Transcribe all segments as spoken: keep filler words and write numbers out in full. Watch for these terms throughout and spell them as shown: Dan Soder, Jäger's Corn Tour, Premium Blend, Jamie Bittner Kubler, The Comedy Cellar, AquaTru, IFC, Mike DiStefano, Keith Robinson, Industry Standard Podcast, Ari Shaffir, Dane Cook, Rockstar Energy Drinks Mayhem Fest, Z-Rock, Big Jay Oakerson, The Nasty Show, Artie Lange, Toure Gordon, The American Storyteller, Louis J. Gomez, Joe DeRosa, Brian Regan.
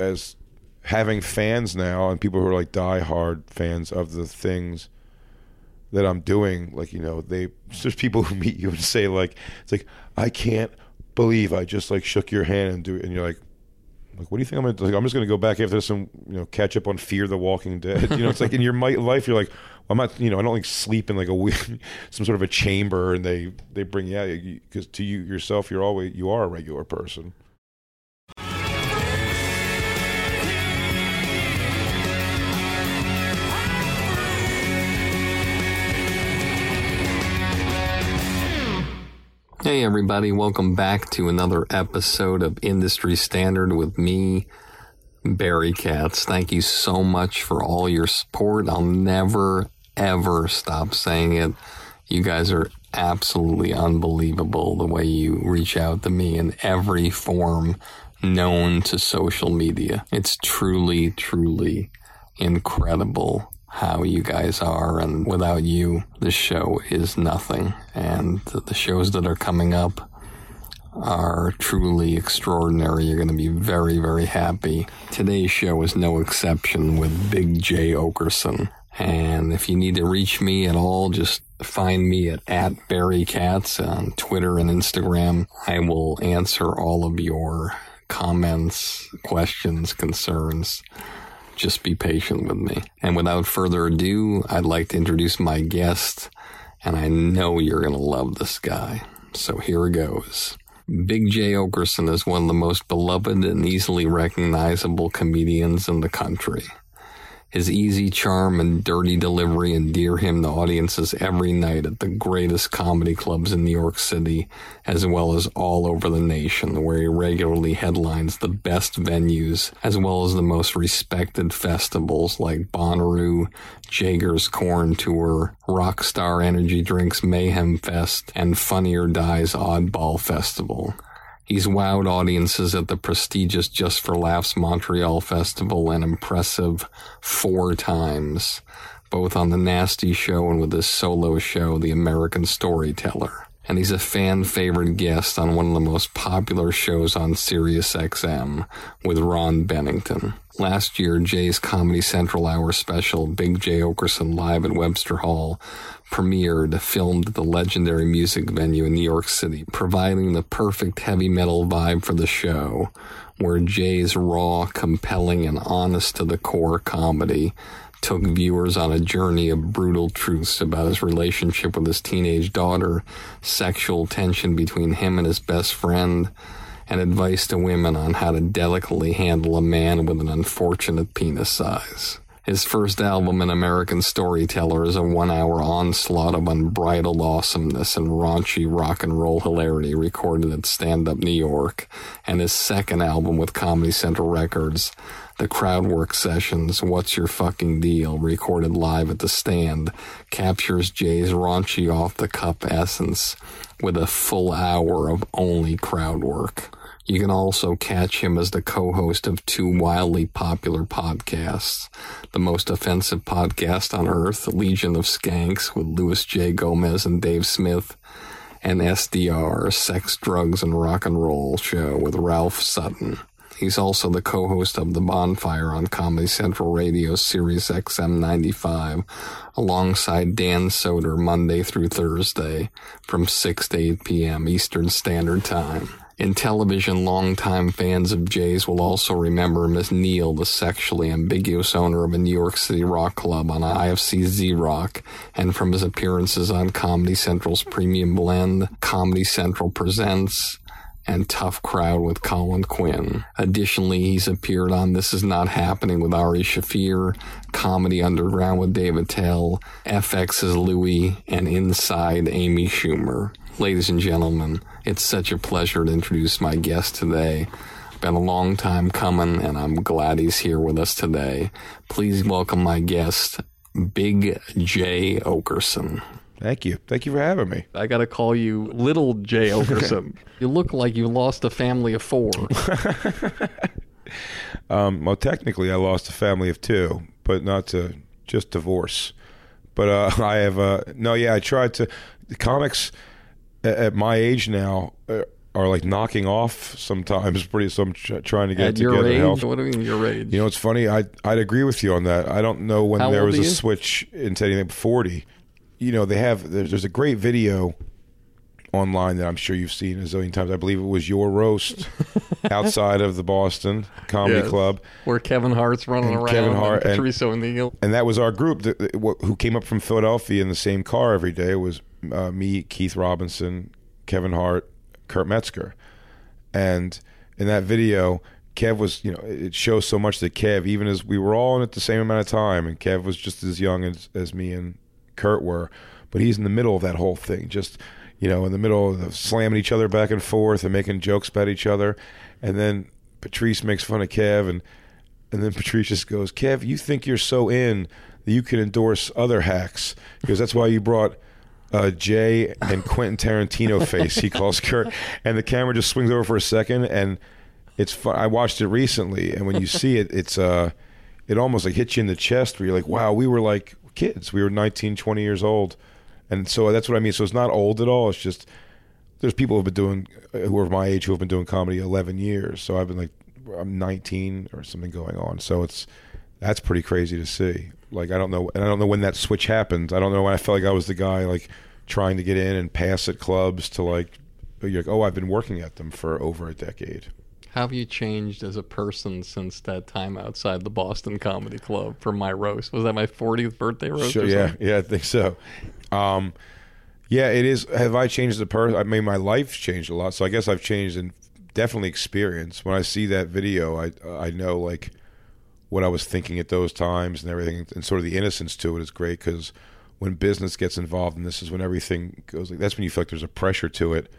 As having fans now and people who are like diehard fans of the things that I'm doing, like, you know, they there's people who meet you and say, like, it's like, I can't believe I just like shook your hand and do it, and you're like, like what do you think I'm gonna do? Like, I'm just gonna go back after this and, you know, catch up on Fear the Walking Dead. You know, it's like in your life you're like, well, I'm not, you know, I don't like sleep in like a weird, some sort of a chamber, and they they bring you out, because to you yourself you're always you are a regular person. Hey everybody, welcome back to another episode of Industry Standard with me, Barry Katz. Thank you so much for all your support. I'll never, ever stop saying it. You guys are absolutely unbelievable the way you reach out to me in every form known to social media. It's truly, truly incredible how you guys are, and without you, the show is nothing. And the shows that are coming up are truly extraordinary. You're going to be very, very happy. Today's show is no exception with Big Jay Oakerson. And if you need to reach me at all, just find me at, at Barry Katz on Twitter and Instagram. I will answer all of your comments, questions, concerns. Just be patient with me. And without further ado, I'd like to introduce my guest, and I know you're going to love this guy. So here goes. Big Jay Oakerson is one of the most beloved and easily recognizable comedians in the country. His easy charm and dirty delivery endear him to audiences every night at the greatest comedy clubs in New York City, as well as all over the nation, where he regularly headlines the best venues, as well as the most respected festivals like Bonnaroo, Jäger's Corn Tour, Rockstar Energy Drinks Mayhem Fest, and Funny or Die's Oddball Festival. He's wowed audiences at the prestigious Just for Laughs Montreal Festival an impressive four times, both on The Nasty Show and with his solo show, The American Storyteller. And he's a fan-favorite guest on one of the most popular shows on SiriusXM with Ron Bennington. Last year, Jay's Comedy Central Hour special, Big Jay Oakerson Live at Webster Hall, premiered, filmed at the legendary music venue in New York City, providing the perfect heavy metal vibe for the show, where Jay's raw, compelling, and honest-to-the-core comedy took viewers on a journey of brutal truths about his relationship with his teenage daughter, sexual tension between him and his best friend, and advice to women on how to delicately handle a man with an unfortunate penis size. His first album, An American Storyteller, is a one-hour onslaught of unbridled awesomeness and raunchy rock and roll hilarity recorded at Stand Up New York, and his second album with Comedy Central Records, The Crowdwork Sessions, What's Your Fucking Deal, recorded live at the Stand, captures Jay's raunchy off-the-cuff essence with a full hour of only crowd work. You can also catch him as the co-host of two wildly popular podcasts, the most offensive podcast on earth, Legion of Skanks with Louis J. Gomez and Dave Smith, and S D R, Sex, Drugs, and Rock and Roll show with Ralph Sutton. He's also the co-host of The Bonfire on Comedy Central Radio Sirius X M ninety-five, alongside Dan Soder Monday through Thursday from six to eight p.m. Eastern Standard Time. In television, longtime fans of Jay's will also remember him as Neil, the sexually ambiguous owner of a New York City rock club on I F C Z-Rock, and from his appearances on Comedy Central's Premium Blend, Comedy Central Presents, and Tough Crowd with Colin Quinn. Additionally, he's appeared on This Is Not Happening with Ari Shaffir, Comedy Underground with Dave Attell, F X's Louis, and Inside Amy Schumer. Ladies and gentlemen, it's such a pleasure to introduce my guest today. Been a long time coming, and I'm glad he's here with us today. Please welcome my guest, Big Jay Oakerson. Thank you. Thank you for having me. I got to call you Little Jay Oakerson. You look like you lost a family of four. um, well, technically, I lost a family of two, but not to just divorce. But uh, I have, uh, no, yeah, I tried to, the comics at, at my age now uh, are like knocking off sometimes. Pretty, so I'm tr- trying to get at together. Your age? Help. What do you mean your age? You know, it's funny. I, I'd agree with you on that. I don't know when How there was a you? switch into anything forty. You know, they have, there's a great video online that I'm sure you've seen a zillion times. I believe it was your roast outside of the Boston Comedy yes, Club. Where Kevin Hart's running and around Kevin Hart, and Patrice O'Neal. And that was our group that, that, who came up from Philadelphia in the same car every day. It was uh, me, Keith Robinson, Kevin Hart, Kurt Metzger. And in that video, Kev was, you know, it shows so much that Kev, even as we were all in at the same amount of time, and Kev was just as young as, as me and Kurt were, but he's in the middle of that whole thing, just, you know, in the middle of slamming each other back and forth and making jokes about each other. And then Patrice makes fun of Kev, and and then Patrice just goes, "Kev, you think you're so in that you can endorse other hacks?" Because that's why you brought uh, Jay and Quentin Tarantino face, he calls Kurt. And the camera just swings over for a second, and it's fun. I watched it recently, and when you see it, it's uh, it almost like hits you in the chest where you're like, wow, we were like kids. We were nineteen, twenty years old. And so that's what I mean. So it's not old at all. It's just there's people who've been doing, who are my age, who have been doing comedy eleven years. So I've been like, I'm nineteen or something going on. So it's, that's pretty crazy to see. Like, I don't know. And I don't know when that switch happened. I don't know when I felt like I was the guy like trying to get in and pass at clubs to like, you're like, oh, I've been working at them for over a decade. How have you changed as a person since that time outside the Boston Comedy Club for my roast? Was that my fortieth birthday roast? Sure, or yeah, yeah, I think so. Um, yeah, it is. Have I changed as a person? I mean, my life's changed a lot, so I guess I've changed in definitely experience. When I see that video, I I know like what I was thinking at those times and everything, and sort of the innocence to it is great because when business gets involved, and this is when everything goes like that's when you feel like there's a pressure to it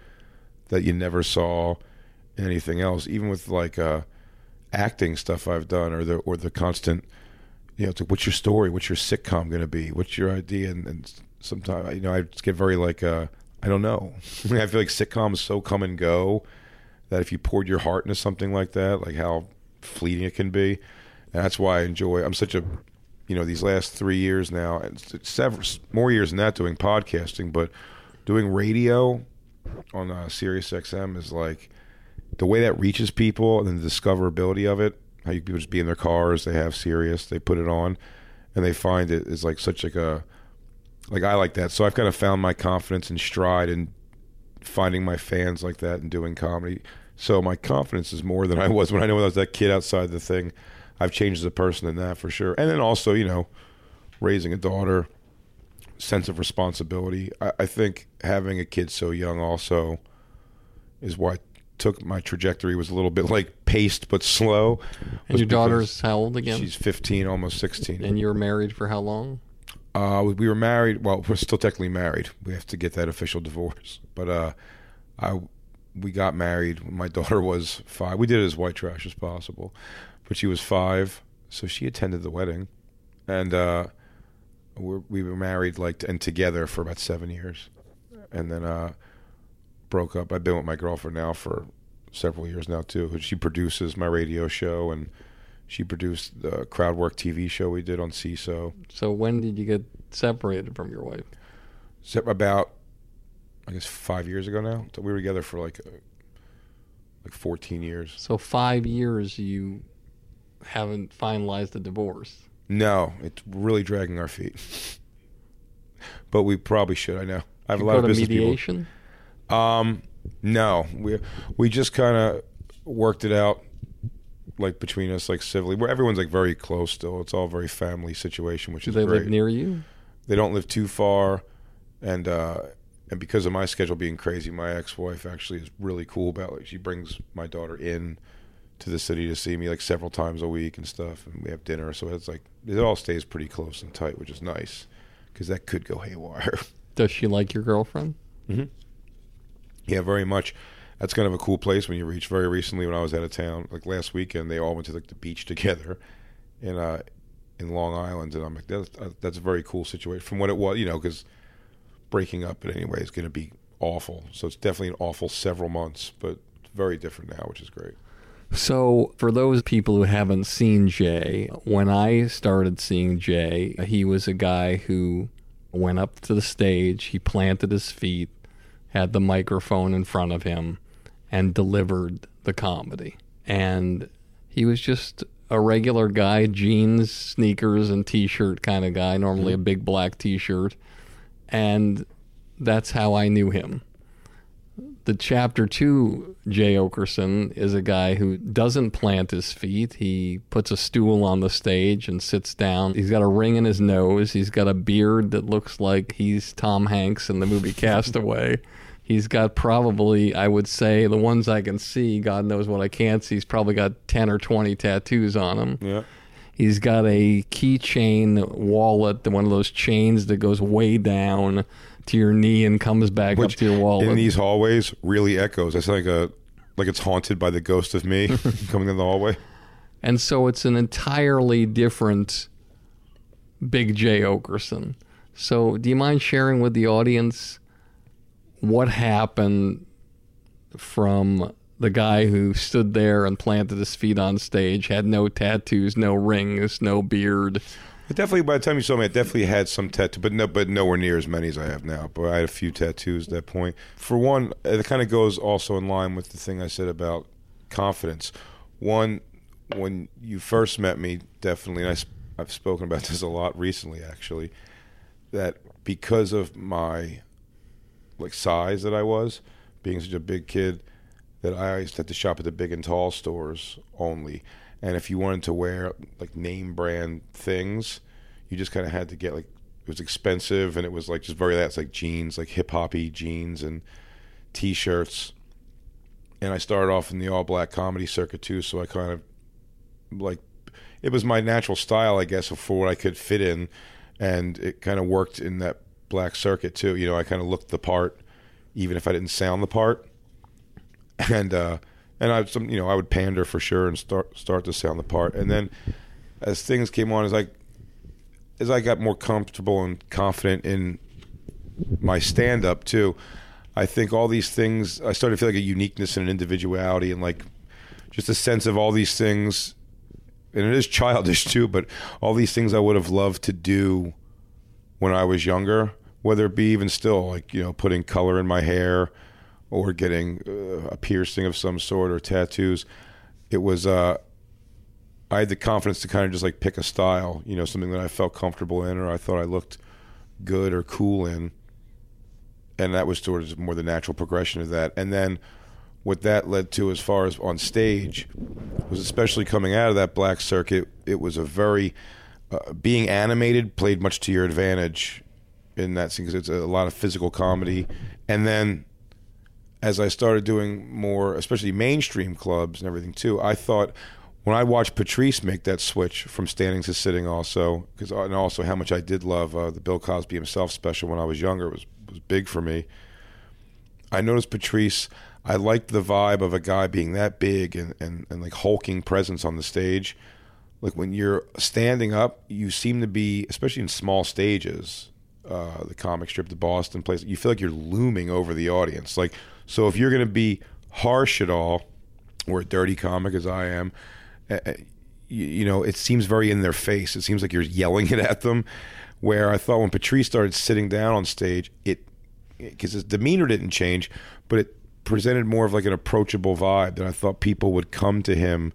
that you never saw anything else, even with like uh acting stuff I've done or the or the constant, you know, it's like, what's your story, what's your sitcom gonna be, what's your idea? And, and sometimes, you know, I just get very like uh I don't know. I mean, I feel like sitcoms so come and go that if you poured your heart into something like that, like how fleeting it can be. And that's why I enjoy, I'm such a, you know, these last three years now and several more years than that doing podcasting, but doing radio on uh, Sirius X M is like the way that reaches people and the discoverability of it, how you people just be in their cars, they have Sirius, they put it on, and they find it is like such like a, like I like that. So I've kind of found my confidence and stride in finding my fans like that and doing comedy. So my confidence is more than I was when I know I was that kid outside the thing. I've changed as a person in that for sure. And then also, you know, raising a daughter, sense of responsibility. I, I think having a kid so young also is why took my trajectory was a little bit like paced but slow. And your daughter's how old again? She's fifteen, almost sixteen. And you were married for how long? Uh, we were married. Well, we're still technically married. We have to get that official divorce. But uh, I we got married when my daughter was five. We did it as white trash as possible. But she was five, so she attended the wedding. And uh, we're, we were married like and together for about seven years. And then... Uh, broke up. I've been with my girlfriend now for several years now too, who she produces my radio show, and she produced the Crowdwork T V show we did on C I S O. So when did you get separated from your wife? So about, I guess, five years ago now. So we were together for like a, like fourteen years. So five years you haven't finalized the divorce. No, it's really dragging our feet. But we probably should. I know. I have you a lot of business mediation? People. Um, no, we we just kind of worked it out, like between us, like civilly. Where everyone's like very close still. It's all very family situation, which Do is they great. Live near you? They don't live too far, and uh, and because of my schedule being crazy, my ex-wife actually is really cool about it. Like, she brings my daughter in to the city to see me like several times a week and stuff, and we have dinner. So it's like it all stays pretty close and tight, which is nice. Because that could go haywire. Does she like your girlfriend? Mm-hmm. Yeah, very much. That's kind of a cool place when you reach. Very recently when I was out of town, like last weekend, they all went to like the beach together in uh, in Long Island. And I'm like, that's, uh, that's a very cool situation from what it was, you know, because breaking up in any way is going to be awful. So it's definitely an awful several months, but very different now, which is great. So for those people who haven't seen Jay, when I started seeing Jay, he was a guy who went up to the stage, he planted his feet, had the microphone in front of him, and delivered the comedy. And he was just a regular guy, jeans, sneakers, and t-shirt kind of guy, normally a big black t-shirt. And that's how I knew him. The chapter two Jay Oakerson is a guy who doesn't plant his feet. He puts a stool on the stage and sits down. He's got a ring in his nose. He's got a beard that looks like he's Tom Hanks in the movie Castaway. He's got probably, I would say, the ones I can see, God knows what I can't see, he's probably got ten or twenty tattoos on him. Yeah. He's got a keychain wallet, one of those chains that goes way down to your knee and comes back Which, up to your wallet. In these hallways, really echoes. It's like a, like it's haunted by the ghost of me coming in the hallway. And so it's an entirely different Big Jay Oakerson. So do you mind sharing with the audience what happened from the guy who stood there and planted his feet on stage, had no tattoos, no rings, no beard? But definitely, by the time you saw me, I definitely had some tattoo, but no, but nowhere near as many as I have now. But I had a few tattoos at that point. For one, it kind of goes also in line with the thing I said about confidence. One, when you first met me, definitely, and I, I've spoken about this a lot recently, actually, that because of my like size that I was, being such a big kid, that I always had to shop at the big and tall stores only. And if you wanted to wear like name brand things, you just kind of had to get like, it was expensive and it was like just very, that's like jeans, like hip hoppy jeans and t-shirts. And I started off in the all black comedy circuit too. So I kind of like, it was my natural style, I guess, for what I could fit in. And it kind of worked in that black circuit too. You know, I kind of looked the part, even if I didn't sound the part. And, uh, And I, some, you know, I would pander for sure and start start to sound the part. And then, as things came on, as I as I got more comfortable and confident in my stand up too, I think all these things, I started to feel like a uniqueness and an individuality and like just a sense of all these things. And it is childish too, but all these things I would have loved to do when I was younger, whether it be even still like, you know, putting color in my hair, or getting uh, a piercing of some sort or tattoos. It was, uh, I had the confidence to kind of just like pick a style, you know, something that I felt comfortable in or I thought I looked good or cool in. And that was sort of more the natural progression of that. And then what that led to as far as on stage was, especially coming out of that black circuit, it was a very, uh, being animated played much to your advantage in that scene because it's a lot of physical comedy. And then as I started doing more, especially mainstream clubs and everything too, I thought when I watched Patrice make that switch from standing to sitting also, because and also how much I did love uh, the Bill Cosby Himself special when I was younger was, was big for me. I noticed Patrice, I liked the vibe of a guy being that big and, and, and like hulking presence on the stage. Like when you're standing up, you seem to be, especially in small stages, uh, the Comic Strip, the Boston place, you feel like you're looming over the audience. Like, so if you're going to be harsh at all, or a dirty comic as I am, uh, you, you know, it seems very in their face. It seems like you're yelling it at them, where I thought when Patrice started sitting down on stage, it, because his demeanor didn't change, but it presented more of like an approachable vibe that I thought people would come to him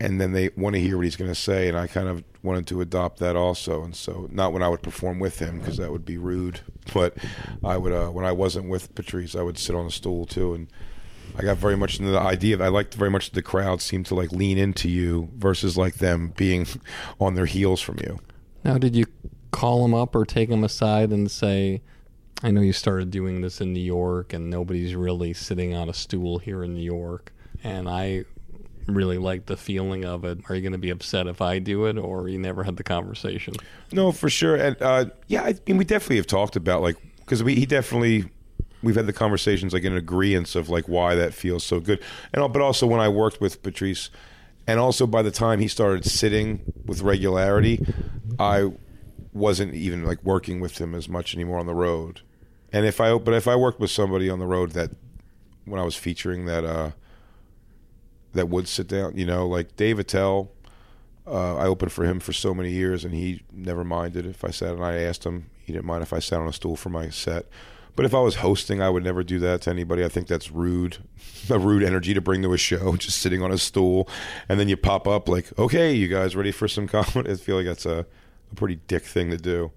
and then they want to hear what he's going to say. And I kind of wanted to adopt that also. And so, not when I would perform with him, because that would be rude, but I would, uh, when I wasn't with Patrice, I would sit on a stool too. And I got very much into the idea that I liked very much that the crowd seemed to like lean into you versus like them being on their heels from you. Now, did you call him up or take him aside and say, I know you started doing this in New York and nobody's really sitting on a stool here in New York, and I really like the feeling of it. Are you going to be upset if I do it, or you never had the conversation? No, for sure. And uh, yeah, I mean, we definitely have talked about, like, because we he definitely, we've had the conversations like in agreeance of like why that feels so good. And but also when I worked with Patrice, and also by the time he started sitting with regularity, I wasn't even like working with him as much anymore on the road. And if I, but if I worked with somebody on the road that, when I was featuring that, uh, that would sit down, you know, like Dave Attell, uh, I opened for him for so many years and he never minded if I sat, and I asked him, he didn't mind if I sat on a stool for my set. But if I was hosting, I would never do that to anybody. I think that's rude, a rude energy to bring to a show, just sitting on a stool. And then you pop up like, okay, you guys ready for some comment? I feel like that's a, a pretty dick thing to do.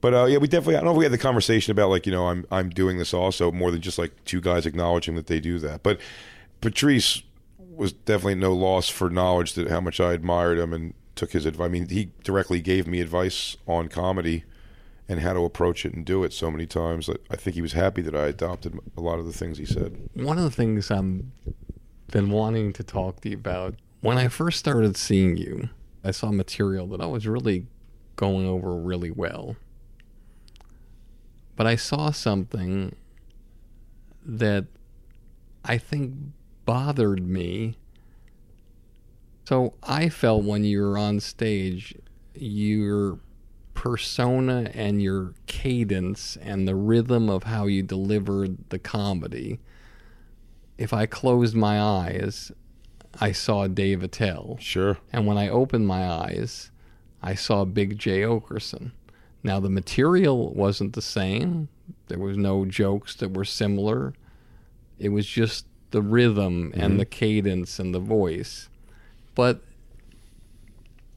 But uh, yeah, we definitely, I don't know if we had the conversation about like, you know, I'm I'm doing this also, more than just like two guys acknowledging that they do that. But Patrice was definitely no loss for knowledge that how much I admired him and took his advice. I mean, he directly gave me advice on comedy and how to approach it and do it so many times that I think he was happy that I adopted a lot of the things he said. One of the things I've been wanting to talk to you about, when I first started seeing you, I saw material that I was really going over really well. But I saw something that I think bothered me. So I felt when you were on stage, your persona and your cadence and the rhythm of how you delivered the comedy, if I closed my eyes, I saw Dave Attell. Sure. And when I opened my eyes, I saw Big Jay Oakerson. Now, the material wasn't the same. There was no jokes that were similar. It was just the rhythm and mm-hmm. the cadence and the voice. But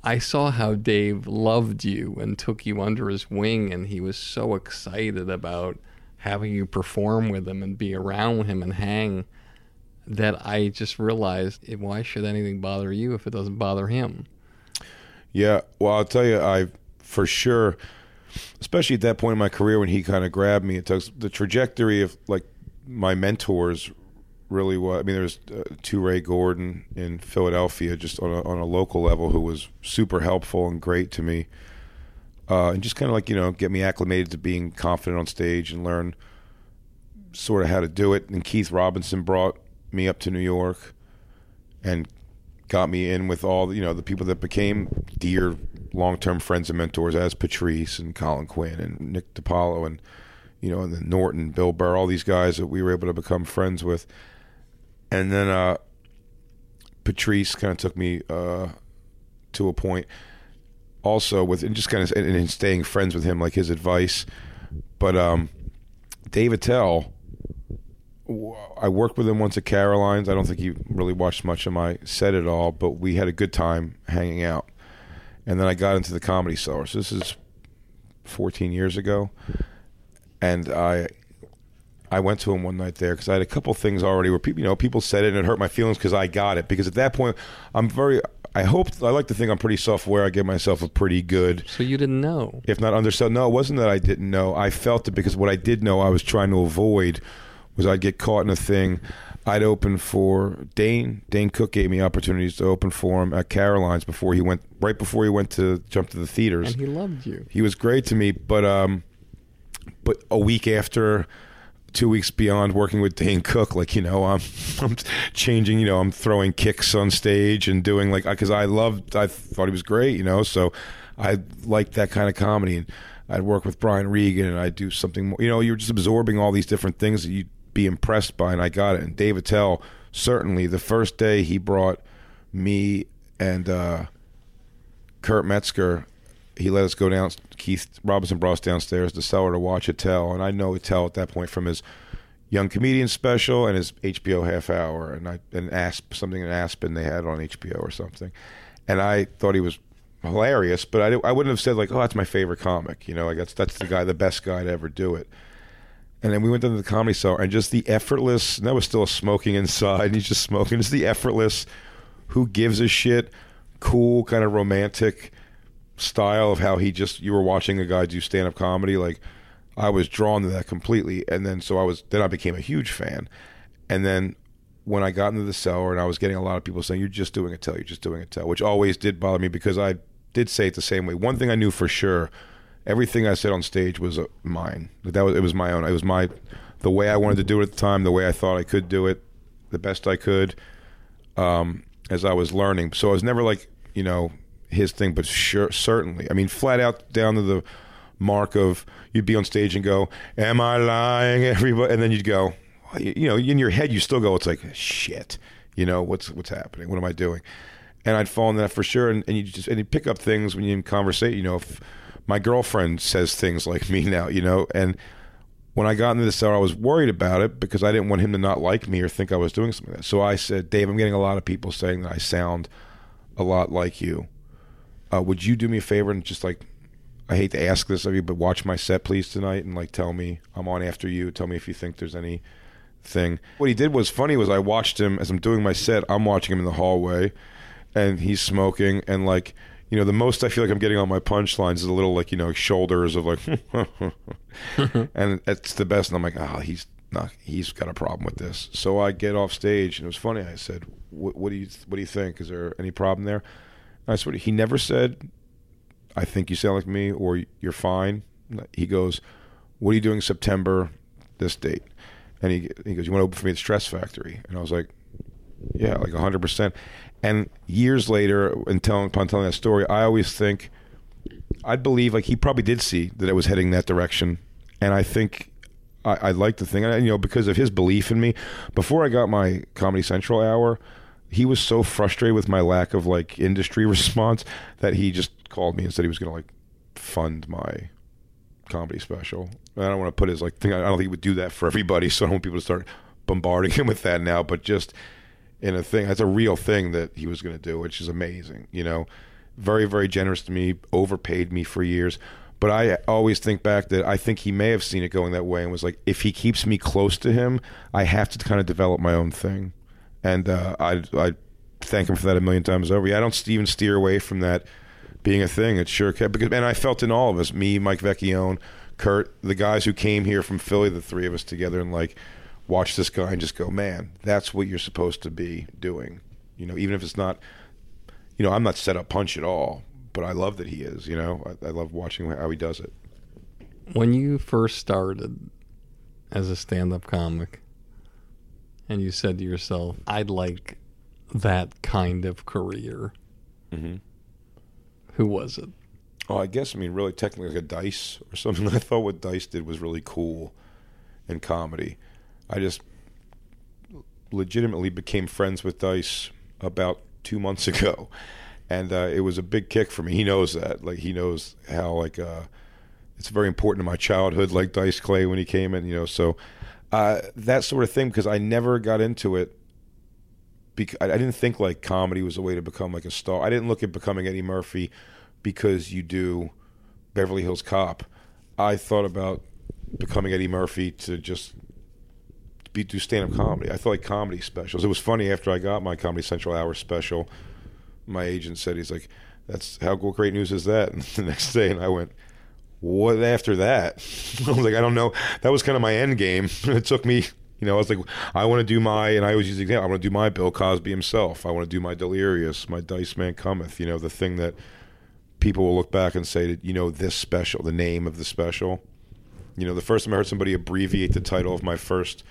I saw how Dave loved you and took you under his wing, and he was so excited about having you perform with him and be around him and hang, that I just realized, why should anything bother you if it doesn't bother him? Yeah, well, I'll tell you, I for sure, especially at that point in my career when he kind of grabbed me, it took the trajectory of like my mentors really was. I mean, there was uh, Toure Gordon in Philadelphia, just on a, on a local level, who was super helpful and great to me, uh, and just kind of like, you know, get me acclimated to being confident on stage and learn sort of how to do it. And Keith Robinson brought me up to New York and got me in with all, you know, the people that became dear long-term friends and mentors, as Patrice and Colin Quinn and Nick DiPaolo and, you know, and then Norton, Bill Burr, all these guys that we were able to become friends with. And then uh, Patrice kind of took me uh, to a point also with, and just kind of and, and staying friends with him, like his advice. But um, Dave Attell, I worked with him once at Caroline's. I don't think he really watched much of my set at all, but we had a good time hanging out. And then I got into the Comedy Cellar. So this is fourteen years ago. And I I went to him one night there because I had a couple things already where people, you know, people said it and it hurt my feelings because I got it. Because at that point, I'm very, I hope, I like to think I'm pretty self-aware. I give myself a pretty good. So you didn't know? If not understood. No, it wasn't that I didn't know. I felt it because what I did know I was trying to avoid was I'd get caught in a thing. I'd open for Dane. Dane Cook gave me opportunities to open for him at Caroline's before he went, right before he went to jump to the theaters. And he loved you. He was great to me, but um, but a week after, two weeks beyond working with Dane Cook, like, you know, I'm, I'm changing, you know, I'm throwing kicks on stage and doing like, because I loved, I thought he was great, you know, so I liked that kind of comedy. And I'd work with Brian Regan and I'd do something more, you know, you're just absorbing all these different things that you be impressed by, and I got it. And Dave Attell certainly the first day he brought me and uh, Kurt Metzger. He let us go down. Keith Robinson brought us downstairs to the cellar to watch Attell, and I know Attell at that point from his Young Comedian special and his H B O half hour, and I and Asp something in Aspen they had on H B O or something, and I thought he was hilarious, but I, I wouldn't have said like, oh, that's my favorite comic, you know, like that's that's the guy, the best guy to ever do it. And then we went down to the Comedy Cellar, and just the effortless, and that was still a smoking inside, and he's just smoking, just the effortless, who gives a shit, cool kind of romantic style of how he just, you were watching a guy do stand-up comedy, like I was drawn to that completely. And then so I was, then I became a huge fan. And then when I got into the cellar, and I was getting a lot of people saying, you're just doing Attell, you're just doing Attell, which always did bother me because I did say it the same way. One thing I knew for sure, everything I said on stage was uh, mine. That was, it was my own. It was my, the way I wanted to do it at the time, the way I thought I could do it, the best I could, um, as I was learning. So I was never like, you know, his thing, but sure, certainly. I mean, flat out down to the mark of, you'd be on stage and go, am I lying, everybody? And then you'd go, you know, in your head you still go, it's like, shit, you know, what's what's happening, what am I doing? And I'd fall in that for sure. And, and you just, and you pick up things when you conversate, you know, if my girlfriend says things like me now, you know. And when I got into this hour, I was worried about it because I didn't want him to not like me or think I was doing something like that. So I said, Dave, I'm getting a lot of people saying that I sound a lot like you. Uh, would you do me a favor and just like, I hate to ask this of you, but watch my set, please, tonight, and like tell me I'm on after you. Tell me if you think there's anything. What he did was funny. Was I watched him as I'm doing my set. I'm watching him in the hallway, and he's smoking, and like, you know, the most I feel like I'm getting on my punchlines is a little like, you know, shoulders of like, and it's the best. And I'm like, ah, oh, he's not. He's got a problem with this. So I get off stage, and it was funny. I said, what, what do you What do you think? Is there any problem there? And I swear, he never said, I think you sound like me, or you're fine. He goes, what are you doing September this date? And he he goes, you want to open for me at Stress Factory? And I was like, yeah, like one hundred percent. And years later, and telling, upon telling that story, I always think, I believe like he probably did see that it was heading that direction. And I think I, I like to think, you know, because of his belief in me. Before I got my Comedy Central hour, he was so frustrated with my lack of like industry response that he just called me and said he was going to like fund my comedy special. And I don't want to put his like thing, I don't think he would do that for everybody, so I don't want people to start bombarding him with that now, but just in a thing, that's a real thing that he was going to do, which is amazing, you know. Very, very generous to me, overpaid me for years. But I always think back that I think he may have seen it going that way and was like, if he keeps me close to him, I have to kind of develop my own thing. And uh, I I thank him for that a million times over. Yeah, I don't even steer away from that being a thing. It sure kept, because, and I felt in all of us, me, Mike Vecchione, Kurt, the guys who came here from Philly, the three of us together, and like watch this guy and just go, man, that's what you're supposed to be doing. You know, even if it's not, you know, I'm not set up punch at all, but I love that he is, you know. I, I love watching how he does it. When you first started as a stand-up comic, and you said to yourself, I'd like that kind of career. Mm-hmm. Who was it? Oh, I guess, I mean, really technically like a Dice or something. I thought what Dice did was really cool in comedy. I just legitimately became friends with Dice about two months ago. And uh, it was a big kick for me. He knows that. Like, he knows how, like, uh, it's very important to my childhood, like Dice Clay when he came in, you know, so... Uh, that sort of thing, because I never got into it because I didn't think like comedy was a way to become like a star. I didn't look at becoming Eddie Murphy because you do Beverly Hills Cop. I thought about becoming Eddie Murphy to just be, do stand-up comedy. I thought like comedy specials. It was funny, after I got my Comedy Central hour special, my agent said, he's like, that's how great news is that? And the next day, and I went, what after that? I was like, I don't know. That was kind of my end game. It took me, you know, I was like, I want to do my, and I always use the example, I want to do my Bill Cosby himself. I want to do my Delirious, my Dice Man Cometh, you know, the thing that people will look back and say, that, you know, this special, the name of the special. You know, the first time I heard somebody abbreviate the title of my first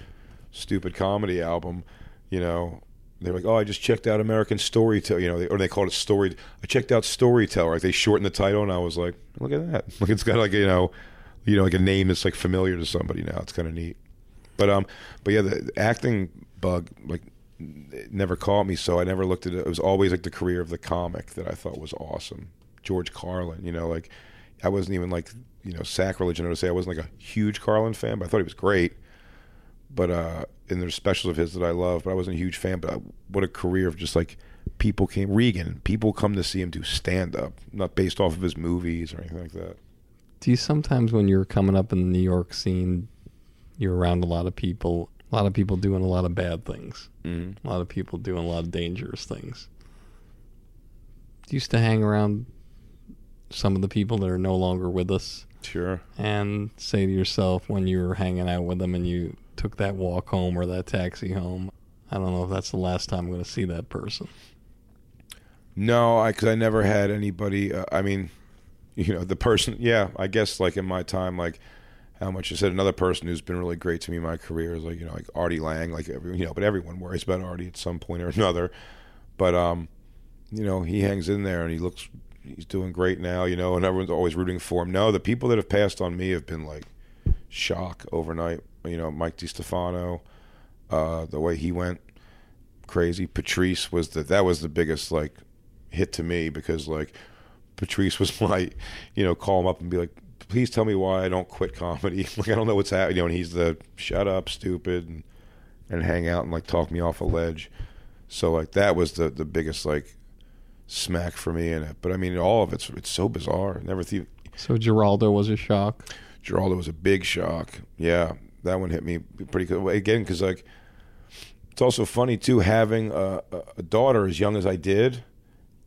stupid comedy album, you know, they were like, oh, I just checked out American Storyteller, you know, they, or they called it Story. I checked out Storyteller. Like, they shortened the title, and I was like, look at that. Like, it's got like, you know, you know, like a name that's like familiar to somebody now. It's kind of neat. But um, but yeah, the acting bug, like it never caught me, so I never looked at it. It was always like the career of the comic that I thought was awesome. George Carlin, you know, like I wasn't even like, you know, sacrilege to say I wasn't like a huge Carlin fan, but I thought he was great. But uh, and there's specials of his that I love, but I wasn't a huge fan. But I, what a career of just like people came Regan, people come to see him do stand up, not based off of his movies or anything like that. Do you sometimes, when you're coming up in the New York scene, you're around a lot of people, a lot of people doing a lot of bad things, mm-hmm. a lot of people doing a lot of dangerous things. You used to hang around some of the people that are no longer with us. Sure. And say to yourself when you were hanging out with them and you took that walk home or that taxi home, I don't know if that's the last time I'm going to see that person. No, I, because I never had anybody, uh, I mean... You know, the person, yeah, I guess like in my time, like how much you said, another person who's been really great to me in my career is like, you know, like Artie Lang, like, every, you know, but everyone worries about Artie at some point or another. But, um, you know, he hangs in there and he looks, he's doing great now, you know, and everyone's always rooting for him. No, the people that have passed on me have been like shock overnight. You know, Mike DiStefano, uh, the way he went crazy. Patrice was the, that was the biggest like hit to me because like, Patrice was my, you know, call him up and be like, please tell me why I don't quit comedy. Like, I don't know what's happening. You know, and he's the shut up, stupid, and, and hang out and, like, talk me off a ledge. So, like, that was the, the biggest, like, smack for me in it. But, I mean, all of it's, it's so bizarre. I never th- So, Geraldo was a shock? Geraldo was a big shock. Yeah. That one hit me pretty good. Again, because, like, it's also funny, too, having a, a daughter as young as I did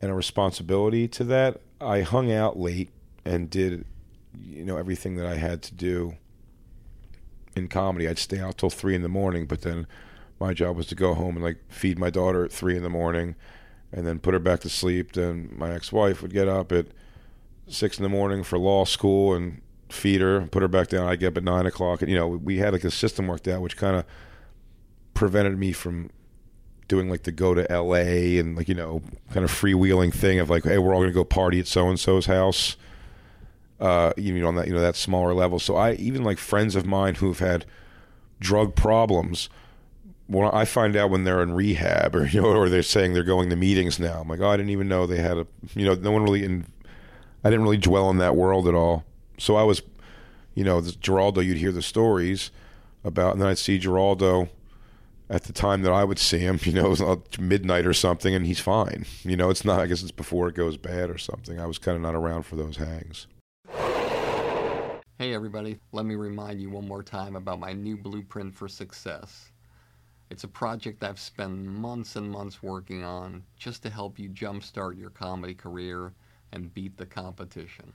and a responsibility to that. I hung out late and did, you know, everything that I had to do in comedy. I'd stay out till three in the morning, but then my job was to go home and like feed my daughter at three in the morning and then put her back to sleep. Then my ex-wife would get up at six in the morning for law school and feed her and put her back down. I'd get up at nine o'clock. And, you know, we had like a system worked out, which kind of prevented me from doing like the go to L A and like, you know, kind of freewheeling thing of like, hey, we're all going to go party at so-and-so's house, uh, you know, on that, you know, that smaller level. So I, even like friends of mine who've had drug problems, when I find out when they're in rehab or, you know, or they're saying they're going to meetings now, I'm like, oh, I didn't even know they had a, you know, no one really, in, I didn't really dwell on that world at all. So I was, you know, this Geraldo, you'd hear the stories about, and then I'd see Geraldo at the time that I would see him, you know, it was midnight or something, and he's fine. You know, it's not, I guess it's before it goes bad or something. I was kind of not around for those hangs. Hey, everybody. Let me remind you one more time about my new Blueprint for Success. It's a project I've spent months and months working on just to help you jumpstart your comedy career and beat the competition.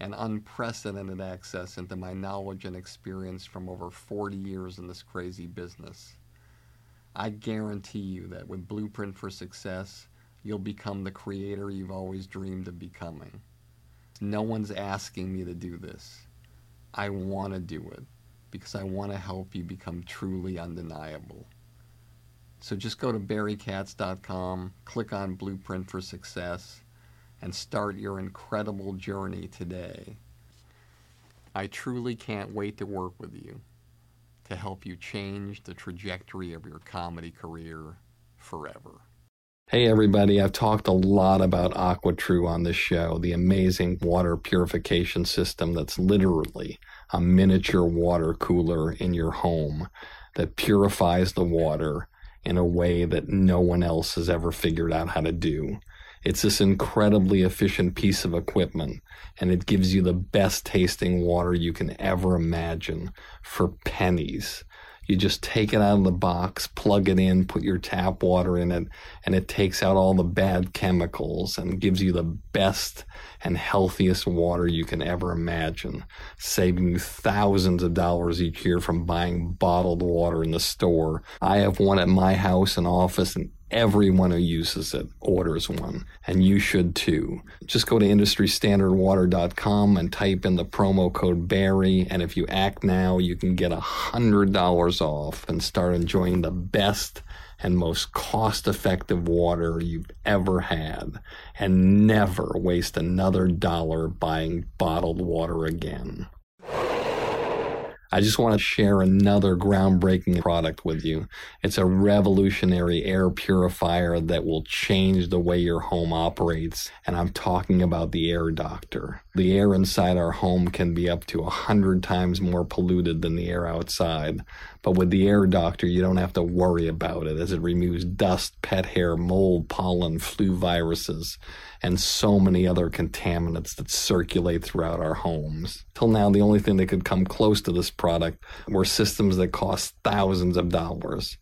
and unprecedented access into my knowledge and experience from over forty years in this crazy business. I guarantee you that with Blueprint for Success, you'll become the creator you've always dreamed of becoming. No one's asking me to do this. I want to do it because I want to help you become truly undeniable. So just go to barry katz dot com, click on Blueprint for Success, and start your incredible journey today. I truly can't wait to work with you, to help you change the trajectory of your comedy career forever. Hey everybody, I've talked a lot about AquaTru on this show, the amazing water purification system that's literally a miniature water cooler in your home that purifies the water in a way that no one else has ever figured out how to do. It's this incredibly efficient piece of equipment, and it gives you the best tasting water you can ever imagine for pennies. You just take it out of the box, plug it in, put your tap water in it, and it takes out all the bad chemicals and gives you the best and healthiest water you can ever imagine, saving you thousands of dollars each year from buying bottled water in the store. I have one at my house and office, and Everyone who uses it orders one, and you should too. Just go to industry standard water dot com and type in the promo code Barry, and if you act now, you can get one hundred dollars off and start enjoying the best and most cost-effective water you've ever had, and never waste another dollar buying bottled water again. I just want to share another groundbreaking product with you. It's a revolutionary air purifier that will change the way your home operates, and I'm talking about the Air Doctor. The air inside our home can be up to one hundred times more polluted than the air outside, but with the Air Doctor, you don't have to worry about it, as it removes dust, pet hair, mold, pollen, flu viruses, and so many other contaminants that circulate throughout our homes. Till now, the only thing that could come close to this product were systems that cost thousands of dollars.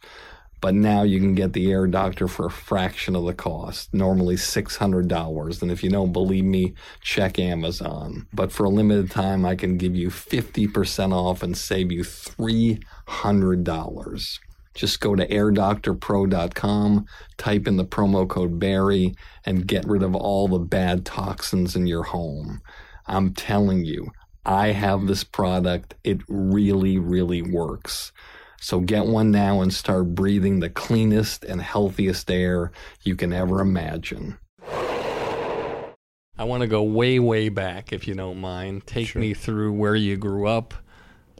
But now you can get the Air Doctor for a fraction of the cost, normally six hundred dollars. And if you don't believe me, check Amazon. But for a limited time, I can give you fifty percent off and save you three hundred dollars. Just go to air doctor pro dot com, type in the promo code Barry, and get rid of all the bad toxins in your home. I'm telling you, I have this product. It really, really works. So get one now and start breathing the cleanest and healthiest air you can ever imagine. I want to go way, way back, if you don't mind. Take Sure. me through where you grew up,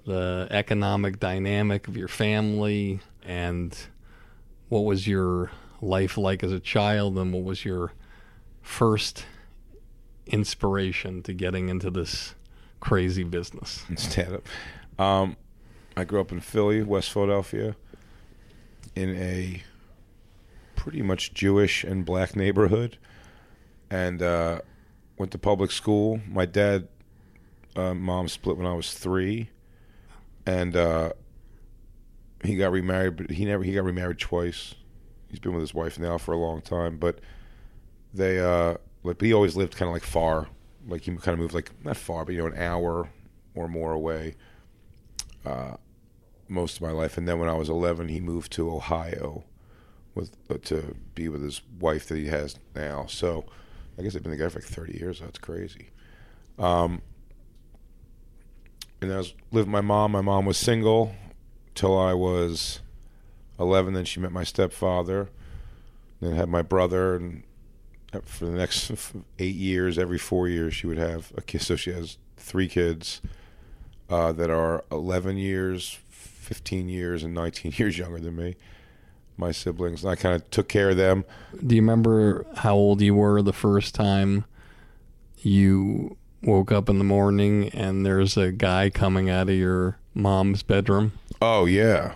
the economic dynamic of your family, and what was your life like as a child, and what was your first inspiration to getting into this crazy business? Stand up. Um, I grew up in Philly, West Philadelphia, in a pretty much Jewish and black neighborhood, and uh, went to public school. My dad, uh, mom split when I was three. And uh, he got remarried, but he never he got remarried twice. He's been with his wife now for a long time, but they uh, like but he always lived kind of like far, like he kind of moved like not far, but you know, an hour or more away uh, most of my life. And then when I was eleven, he moved to Ohio with uh, to be with his wife that he has now. So I guess they've been together for like thirty years. That's crazy. Um, And I was lived with my mom. My mom was single till I was eleven. Then she met my stepfather. Then had my brother. And for the next eight years, every four years, she would have a kid. So she has three kids uh, that are eleven years, fifteen years, and nineteen years younger than me, my siblings. And I kind of took care of them. Do you remember how old you were the first time you woke up in the morning and there's a guy coming out of your mom's bedroom? Oh, yeah.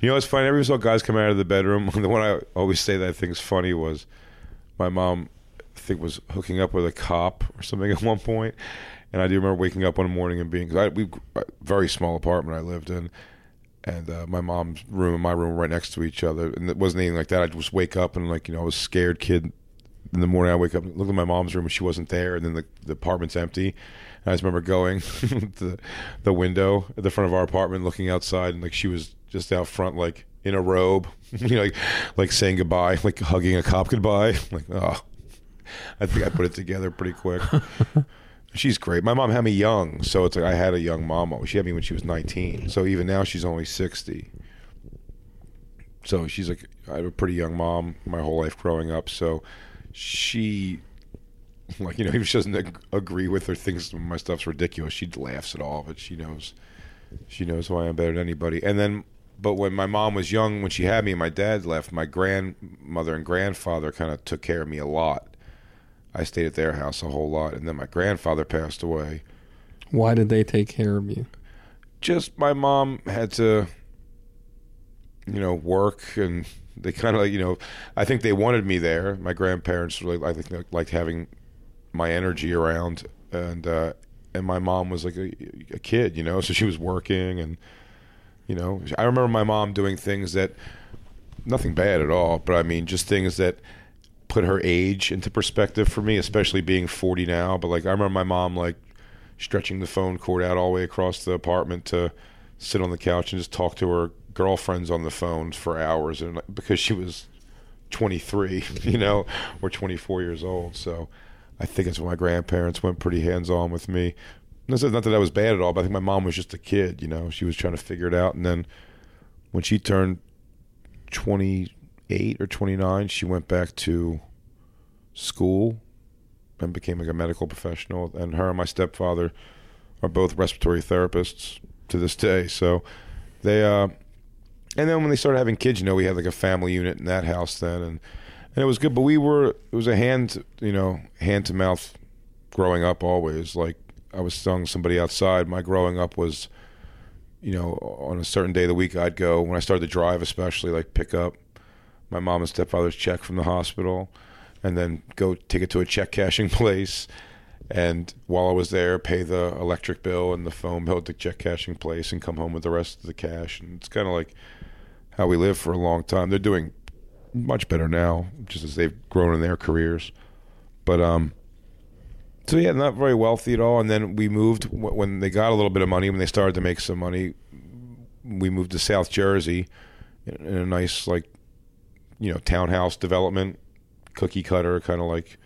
You know, it's funny. I never saw guys come out of the bedroom. The one I always say that I think is funny was my mom, I think, was hooking up with a cop or something at one point. And I do remember waking up one morning and being, I, we very small apartment I lived in. And uh, my mom's room and my room were right next to each other. And it wasn't anything like that. I'd just wake up and, like, you know, I was a scared kid. In the morning, I wake up, look at my mom's room, and she wasn't there, and then the, the apartment's empty. And I just remember going to the window at the front of our apartment, looking outside, and like she was just out front, like in a robe, you know, like like saying goodbye, like hugging a cop goodbye. I'm like, oh, I think I put it together pretty quick. She's great. My mom had me young, so it's like I had a young mom. She had me when she was nineteen, so even now she's only sixty. So she's like, I have a pretty young mom my whole life growing up, so. She, like, you know, even if she doesn't agree with her, thinks my stuff's ridiculous, she laughs at all of it. She knows, she knows why I'm better than anybody. And then, but when my mom was young, when she had me and my dad left, my grandmother and grandfather kind of took care of me a lot. I stayed at their house a whole lot. And then my grandfather passed away. Why did they take care of you? Just my mom had to, you know, work, and they kind of, you know, I think they wanted me there. My grandparents really, I think, liked having my energy around, and uh, and my mom was like a, a kid, you know, so she was working, and you know, I remember my mom doing things that nothing bad at all, but I mean, just things that put her age into perspective for me, especially being forty now. But like, I remember my mom like stretching the phone cord out all the way across the apartment to sit on the couch and just talk to her girlfriends on the phones for hours, and because she was twenty-three, you know, or twenty-four years old. So I think that's when my grandparents went pretty hands-on with me. Not that I was bad at all, but I think my mom was just a kid, you know. She was trying to figure it out. And then when she turned twenty-eight or twenty-nine, she went back to school and became like a medical professional. And her and my stepfather are both respiratory therapists to this day. So they, uh, and then when they started having kids, you know, we had like a family unit in that house then. And, and it was good, but we were, it was a hand, you know, hand to mouth growing up always. Like, I was telling somebody outside, my growing up was, you know, on a certain day of the week, I'd go, when I started to drive especially, like pick up my mom and stepfather's check from the hospital and then go take it to a check cashing place. And while I was there, pay the electric bill and the phone bill at the check cashing place and come home with the rest of the cash. And it's kind of like how we lived for a long time. They're doing much better now, just as they've grown in their careers. But, um, so yeah, not very wealthy at all. And then we moved when they got a little bit of money, when they started to make some money, we moved to South Jersey in a nice, like, you know, townhouse development, cookie cutter, kind of like,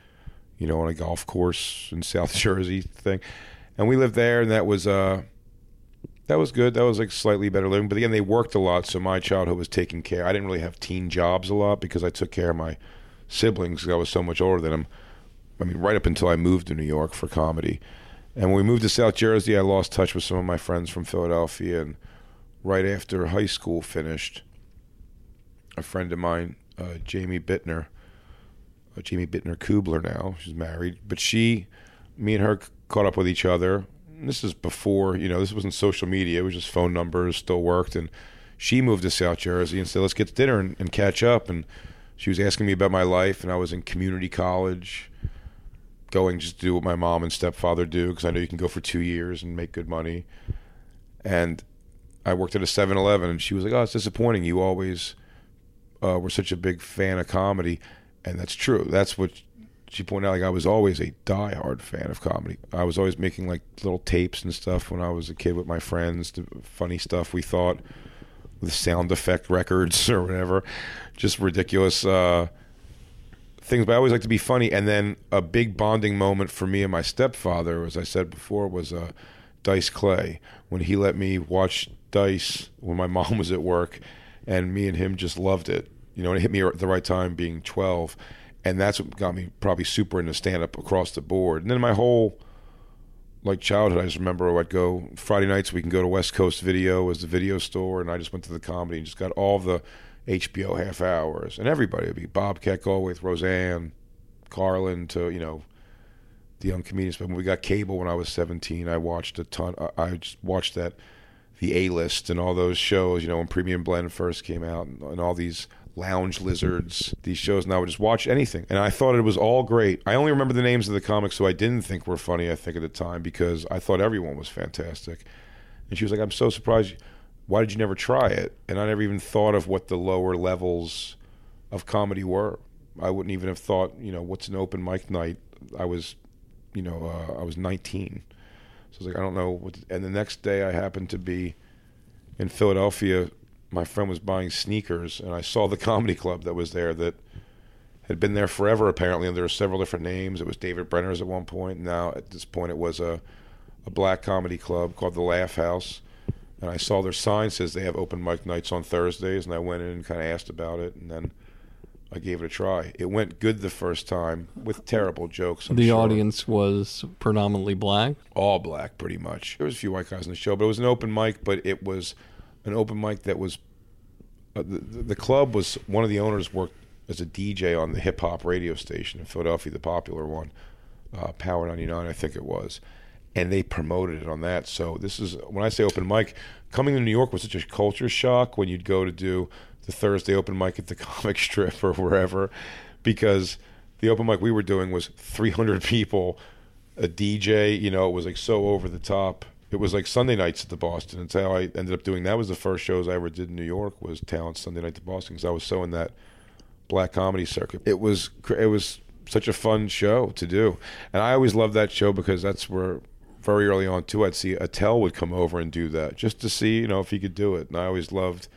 you know, on a golf course in South Jersey thing. And we lived there, and that was, uh, that was good. That was like slightly better living. But again, they worked a lot, so my childhood was taken care. I didn't really have teen jobs a lot because I took care of my siblings because I was so much older than them. I mean, right up until I moved to New York for comedy. And when we moved to South Jersey, I lost touch with some of my friends from Philadelphia. And right after high school finished, a friend of mine, uh, Jamie Bittner, uh, Jamie Bittner Kubler now, she's married. But she, me and her caught up with each other. And this is before, you know, this wasn't social media. It was just phone numbers, still worked. And she moved to South Jersey and said, let's get to dinner and, and catch up. And she was asking me about my life. And I was in community college, going just to do what my mom and stepfather do, because I know you can go for two years and make good money. And I worked at a seven eleven, and she was like, oh, it's disappointing. You always uh, were such a big fan of comedy. And that's true. That's what she pointed out. Like, I was always a diehard fan of comedy. I was always making like little tapes and stuff when I was a kid with my friends, the funny stuff we thought, with sound effect records or whatever, just ridiculous uh things. But I always like to be funny. And then a big bonding moment for me and my stepfather, as I said before, was uh, Dice Clay, when he let me watch Dice when my mom was at work, and me and him just loved it, you know. And it hit me at the right time, being twelve, and that's what got me probably super into stand-up across the board. And then my whole like childhood, I just remember I'd go Friday nights, we can go to West Coast Video as the video store, and I just went to the comedy and just got all the H B O half hours, and everybody would be Bob Keckle with Roseanne, Carlin, to, you know, the young comedians. But when we got cable when I was seventeen, I watched a ton. I just watched that, the A-List and all those shows, you know, when Premium Blend first came out, and, and all these Lounge Lizards, these shows, and I would just watch anything. And I thought it was all great. I only remember the names of the comics who I didn't think were funny, I think, at the time, because I thought everyone was fantastic. And she was like, I'm so surprised. Why did you never try it? And I never even thought of what the lower levels of comedy were. I wouldn't even have thought, you know, what's an open mic night? I was, you know, uh, I was nineteen. So I was like, I don't know. What to... And the next day I happened to be in Philadelphia. My friend was buying sneakers, and I saw the comedy club that was there that had been there forever, apparently. And there were several different names. It was David Brenner's at one point. Now, at this point, it was a, a black comedy club called the Laugh House. And I saw their sign says they have open mic nights on Thursdays, and I went in and kind of asked about it, and then I gave it a try. It went good the first time with terrible jokes. I'm the sure. Audience was predominantly black? All black, pretty much. There was a few white guys in the show, but it was an open mic, but it was an open mic that was... Uh, the, the club was... One of the owners worked as a D J on the hip-hop radio station in Philadelphia, the popular one, uh, Power ninety-nine, I think it was. And they promoted it on that. So this is, when I say open mic, coming to New York was such a culture shock when you'd go to do the Thursday open mic at the Comic Strip or wherever, because the open mic we were doing was three hundred people, a D J, you know, it was like so over the top. It was like Sunday nights at the Boston. That's how I ended up doing, that was the first shows I ever did in New York, was Talent Sunday night at the Boston, because I was so in that black comedy circuit. It was, it was such a fun show to do. And I always loved that show because that's where... Very early on, too, I'd see Attell would come over and do that just to see, you know, if he could do it. And I always loved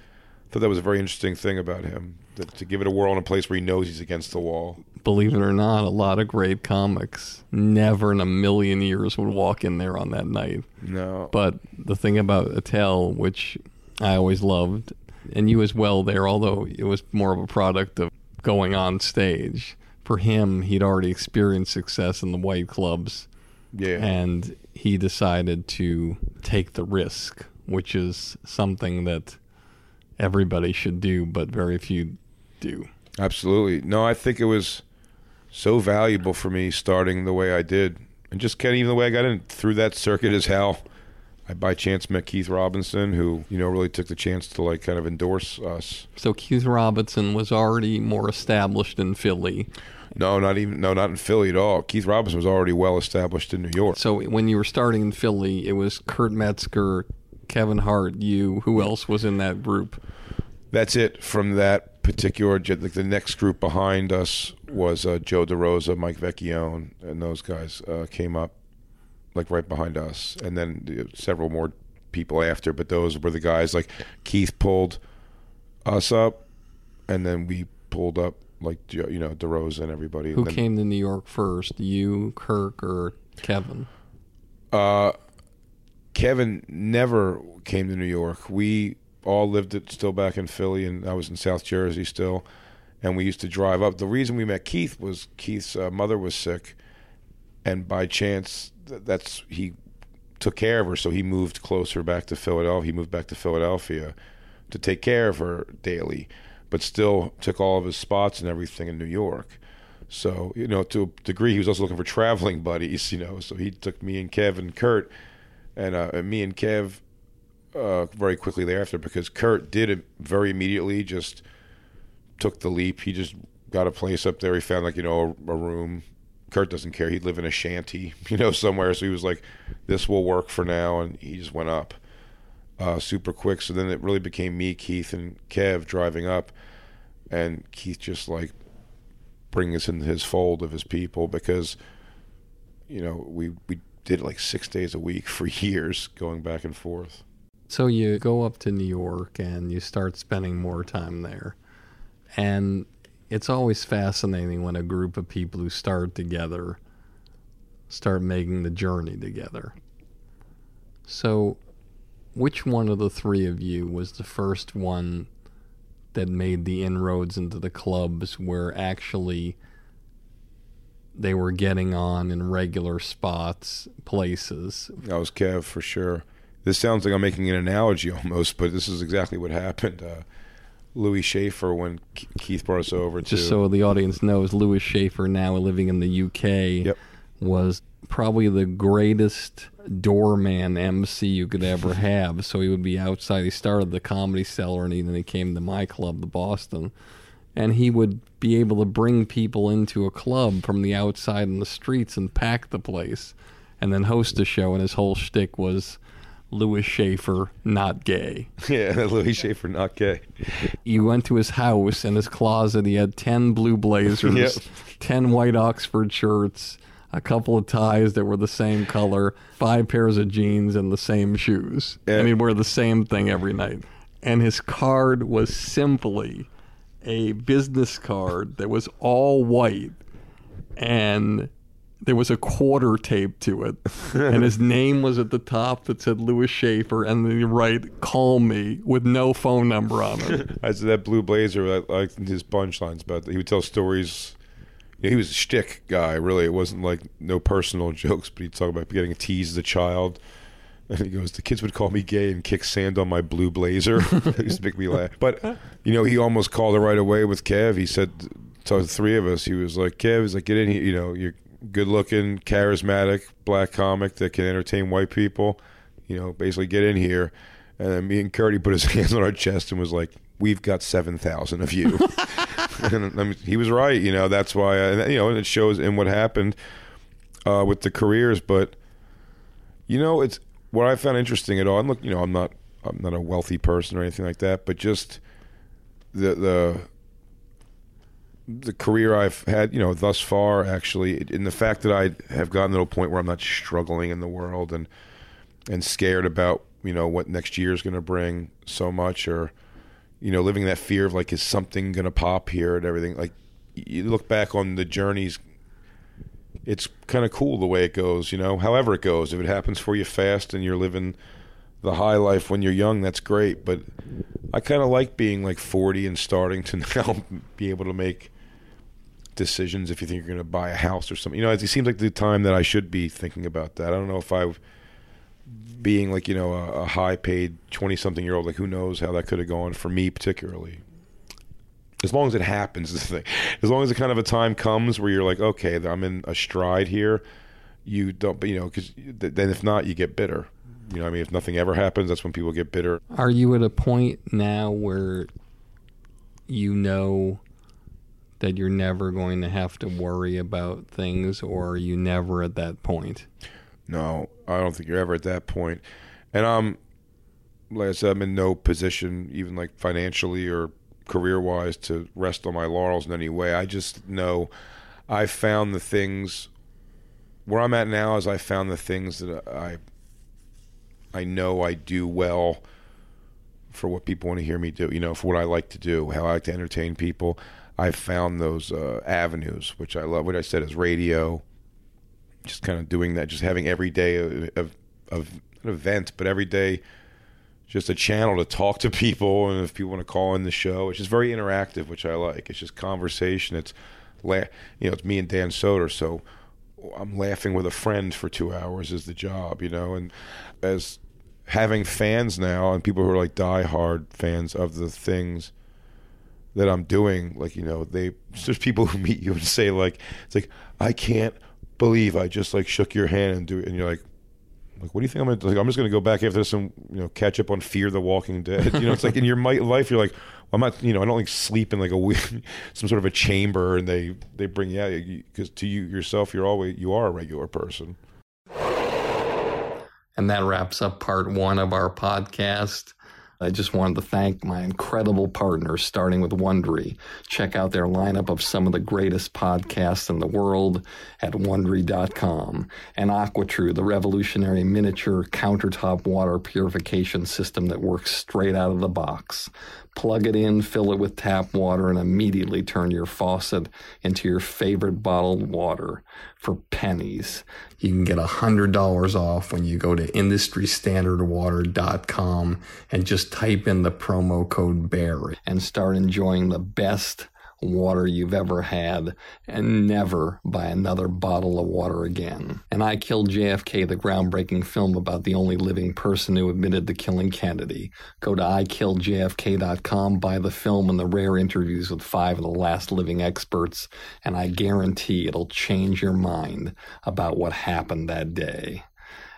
thought that was a very interesting thing about him, that to give it a whirl in a place where he knows he's against the wall. Believe it or not, a lot of great comics never in a million years would walk in there on that night. No. But the thing about Attell, which I always loved, and you as well there, although it was more of a product of going on stage. For him, he'd already experienced success in the white clubs. Yeah. And he decided to take the risk, which is something that everybody should do, but very few do. Absolutely. No, I think it was so valuable for me starting the way I did. And just kind of even the way I got in through that circuit is how I by chance met Keith Robinson, who, you know, really took the chance to like kind of endorse us. So Keith Robinson was already more established in Philly. No, not even no, not in Philly at all. Keith Robinson was already well established in New York. So when you were starting in Philly, it was Kurt Metzger, Kevin Hart, you, who else was in that group? That's it from that particular, like the next group behind us was uh, Joe DeRosa, Mike Vecchione, and those guys uh, came up like right behind us, and then several more people after, but those were the guys. Like Keith pulled us up, and then we pulled up like, you know, DeRosa and everybody. Who and then, came to New York first, you, Kirk, or Kevin? Uh, Kevin never came to New York. We all lived it still back in Philly, and I was in South Jersey still, and we used to drive up. The reason we met Keith was Keith's uh, mother was sick, and by chance, that's he took care of her, so he moved closer back to Philadelphia. He moved back to Philadelphia to take care of her daily, but still took all of his spots and everything in New York. So, you know, to a degree, he was also looking for traveling buddies, you know, so he took me and Kev and Kurt, and, uh, and me and Kev uh, very quickly thereafter, because Kurt did it very immediately, just took the leap. He just got a place up there. He found, like, you know, a, a room. Kurt doesn't care. He'd live in a shanty, you know, somewhere. So he was like, this will work for now. And he just went up uh, super quick. So then it really became me, Keith, and Kev driving up. And Keith just like bring us into his fold of his people, because, you know, we, we did like six days a week for years going back and forth. So you go up to New York and you start spending more time there. And it's always fascinating when a group of people who start together start making the journey together. So which one of the three of you was the first one that made the inroads into the clubs where actually they were getting on in regular spots, places? That was Kev for sure. This sounds like I'm making an analogy almost, but this is exactly what happened. Uh, Louis Schaefer, when Keith brought us over to... Just so the audience knows, Louis Schaefer, now living in the U K, yep, was probably the greatest doorman M C you could ever have. So he would be outside. He started the Comedy Cellar, and then he came to my club, the Boston. And he would be able to bring people into a club from the outside in the streets and pack the place and then host a show. And his whole shtick was... Louis Schaefer, not gay. Yeah, Louis Schaefer, not gay. You went to his house, and his closet, he had ten blue blazers, yep, ten white Oxford shirts, a couple of ties that were the same color, five pairs of jeans, and the same shoes. And, and he'd wear the same thing every night. And his card was simply a business card that was all white, and... there was a quarter taped to it, and his name was at the top that said Louis Schaefer, and then you write, call me, with no phone number on it. I said that blue blazer, I liked his punchlines about that. He would tell stories. You know, he was a shtick guy, really. It wasn't like no personal jokes, but he'd talk about getting teased as a child. And he goes, the kids would call me gay and kick sand on my blue blazer. It used to make me laugh. But, you know, he almost called it right away with Kev. He said to the three of us, he was like, Kev, he's like, get in here, you know, you're good-looking, charismatic, black comic that can entertain white people, you know, basically get in here. And then me and Curdy put his hands on our chest and was like, we've got seven thousand of you. And I mean, he was right, you know, that's why, I, you know, and it shows in what happened uh, with the careers. But, you know, it's what I found interesting at all, and look, you know, I'm not I'm not a wealthy person or anything like that, but just the the... the career I've had, you know, thus far, actually, in the fact that I have gotten to a point where I'm not struggling in the world and and scared about, you know, what next year is going to bring so much, or, you know, living that fear of like, is something going to pop here and everything. Like, you look back on the journeys, it's kind of cool the way it goes, you know, however it goes. If it happens for you fast and you're living the high life when you're young, that's great. But I kind of like being like forty and starting to now be able to make decisions if you think you're going to buy a house or something. You know, it seems like the time that I should be thinking about that. I don't know if I, being like, you know, a, a high-paid twenty-something-year-old, like who knows how that could have gone for me particularly. As long as it happens, is the thing. As long as the kind of a time comes where you're like, okay, I'm in a stride here. You don't, you know, because then if not, you get bitter. You know what I mean? If nothing ever happens, that's when people get bitter. Are you at a point now where you know that you're never going to have to worry about things, or are you never at that point? No, I don't think you're ever at that point. And um, like I said, I'm in no position, even like financially or career-wise, to rest on my laurels in any way. I just know I found the things where I'm at now is I found the things that I I know I do well for what people want to hear me do, you know, for what I like to do, how I like to entertain people. I found those uh, avenues, which I love. What I said is radio, just kind of doing that, just having every day of, of, of an event, but every day just a channel to talk to people, and if people want to call in the show, it's just very interactive, which I like. It's just conversation. It's, la- you know, it's me and Dan Soder, so I'm laughing with a friend for two hours is the job, you know. And as having fans now and people who are like diehard fans of the things that I'm doing, like, you know, they there's people who meet you and say like, it's like, I can't believe I just like shook your hand and do it, and you're like. Like, what do you think I'm going to do? Like, I'm just going to go back after this and, you know, catch up on Fear the Walking Dead. You know, it's like in your life, you're like, well, I'm not, you know, I don't like sleep in like a weird, some sort of a chamber, and they, they bring you out. Because to you yourself, you're always, you are a regular person. And that wraps up part one of our podcast. I just wanted to thank my incredible partners, starting with Wondery. Check out their lineup of some of the greatest podcasts in the world at Wondery dot com. And AquaTru, the revolutionary miniature countertop water purification system that works straight out of the box. Plug it in, fill it with tap water, and immediately turn your faucet into your favorite bottled water for pennies. You can get one hundred dollars off when you go to industry standard water dot com and just type in the promo code BEAR and start enjoying the best water you've ever had, and never buy another bottle of water again. And I Killed J F K, the groundbreaking film about the only living person who admitted to killing Kennedy. Go to I killed J F K dot com, buy the film and the rare interviews with five of the last living experts, and I guarantee it'll change your mind about what happened that day.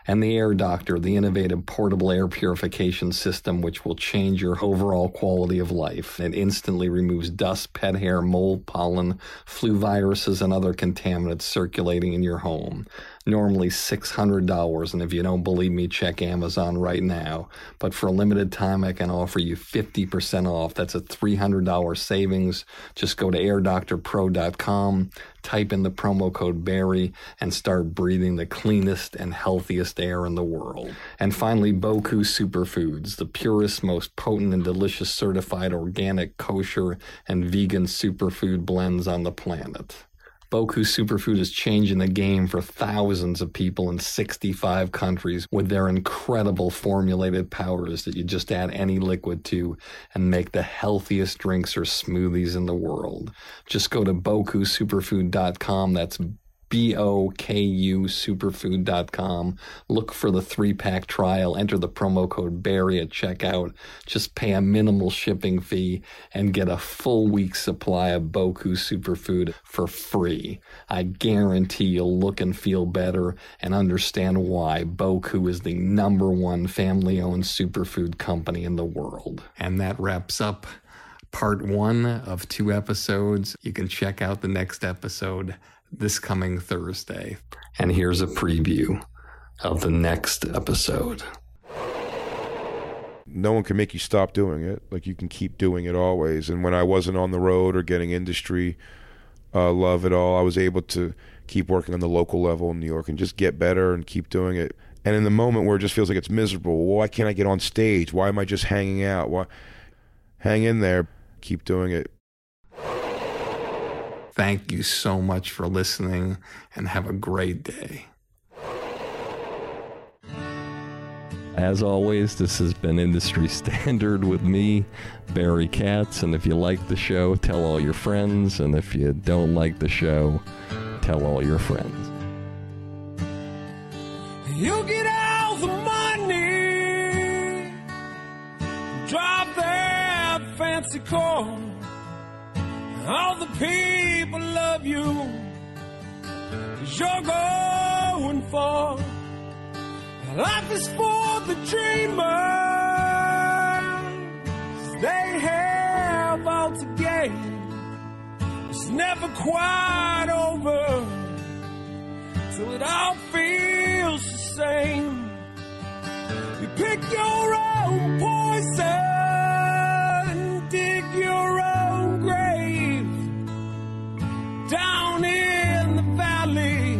And the Air Doctor, the innovative portable air purification system which will change your overall quality of life. It instantly removes dust, pet hair, mold, pollen, flu viruses, and other contaminants circulating in your home. Normally six hundred dollars, and if you don't believe me, check Amazon right now. But for a limited time, I can offer you fifty percent off. That's a three hundred dollars savings. Just go to air doctor pro dot com, type in the promo code BARRY, and start breathing the cleanest and healthiest air in the world. And finally, Boku Superfoods, the purest, most potent, and delicious certified organic, kosher, and vegan superfood blends on the planet. Boku Superfood is changing the game for thousands of people in sixty-five countries with their incredible formulated powders that you just add any liquid to and make the healthiest drinks or smoothies in the world. Just go to boku superfood dot com. That's B O K U superfood dot com. Look for the three-pack trial. Enter the promo code BARRY at checkout. Just pay a minimal shipping fee and get a full week's supply of Boku Superfood for free. I guarantee you'll look and feel better and understand why Boku is the number one family-owned superfood company in the world. And that wraps up part one of two episodes. You can check out the next episode this coming Thursday. And here's a preview of the next episode. No one can make you stop doing it. Like, you can keep doing it always. And when I wasn't on the road or getting industry uh, love at all, I was able to keep working on the local level in New York and just get better and keep doing it. And in the moment where it just feels like it's miserable, why can't I get on stage? Why am I just hanging out? Why? hang in there. Keep doing it. Thank you so much for listening, and have a great day. As always, this has been Industry Standard with me, Barry Katz. And if you like the show, tell all your friends. And if you don't like the show, tell all your friends. You get all the money, drive that fancy car. All the people love you, 'cause you're going far. Life is for the dreamers. They have all to gain. It's never quite over, so it all feels the same. You pick your own poison, dig your own grave down in the valley.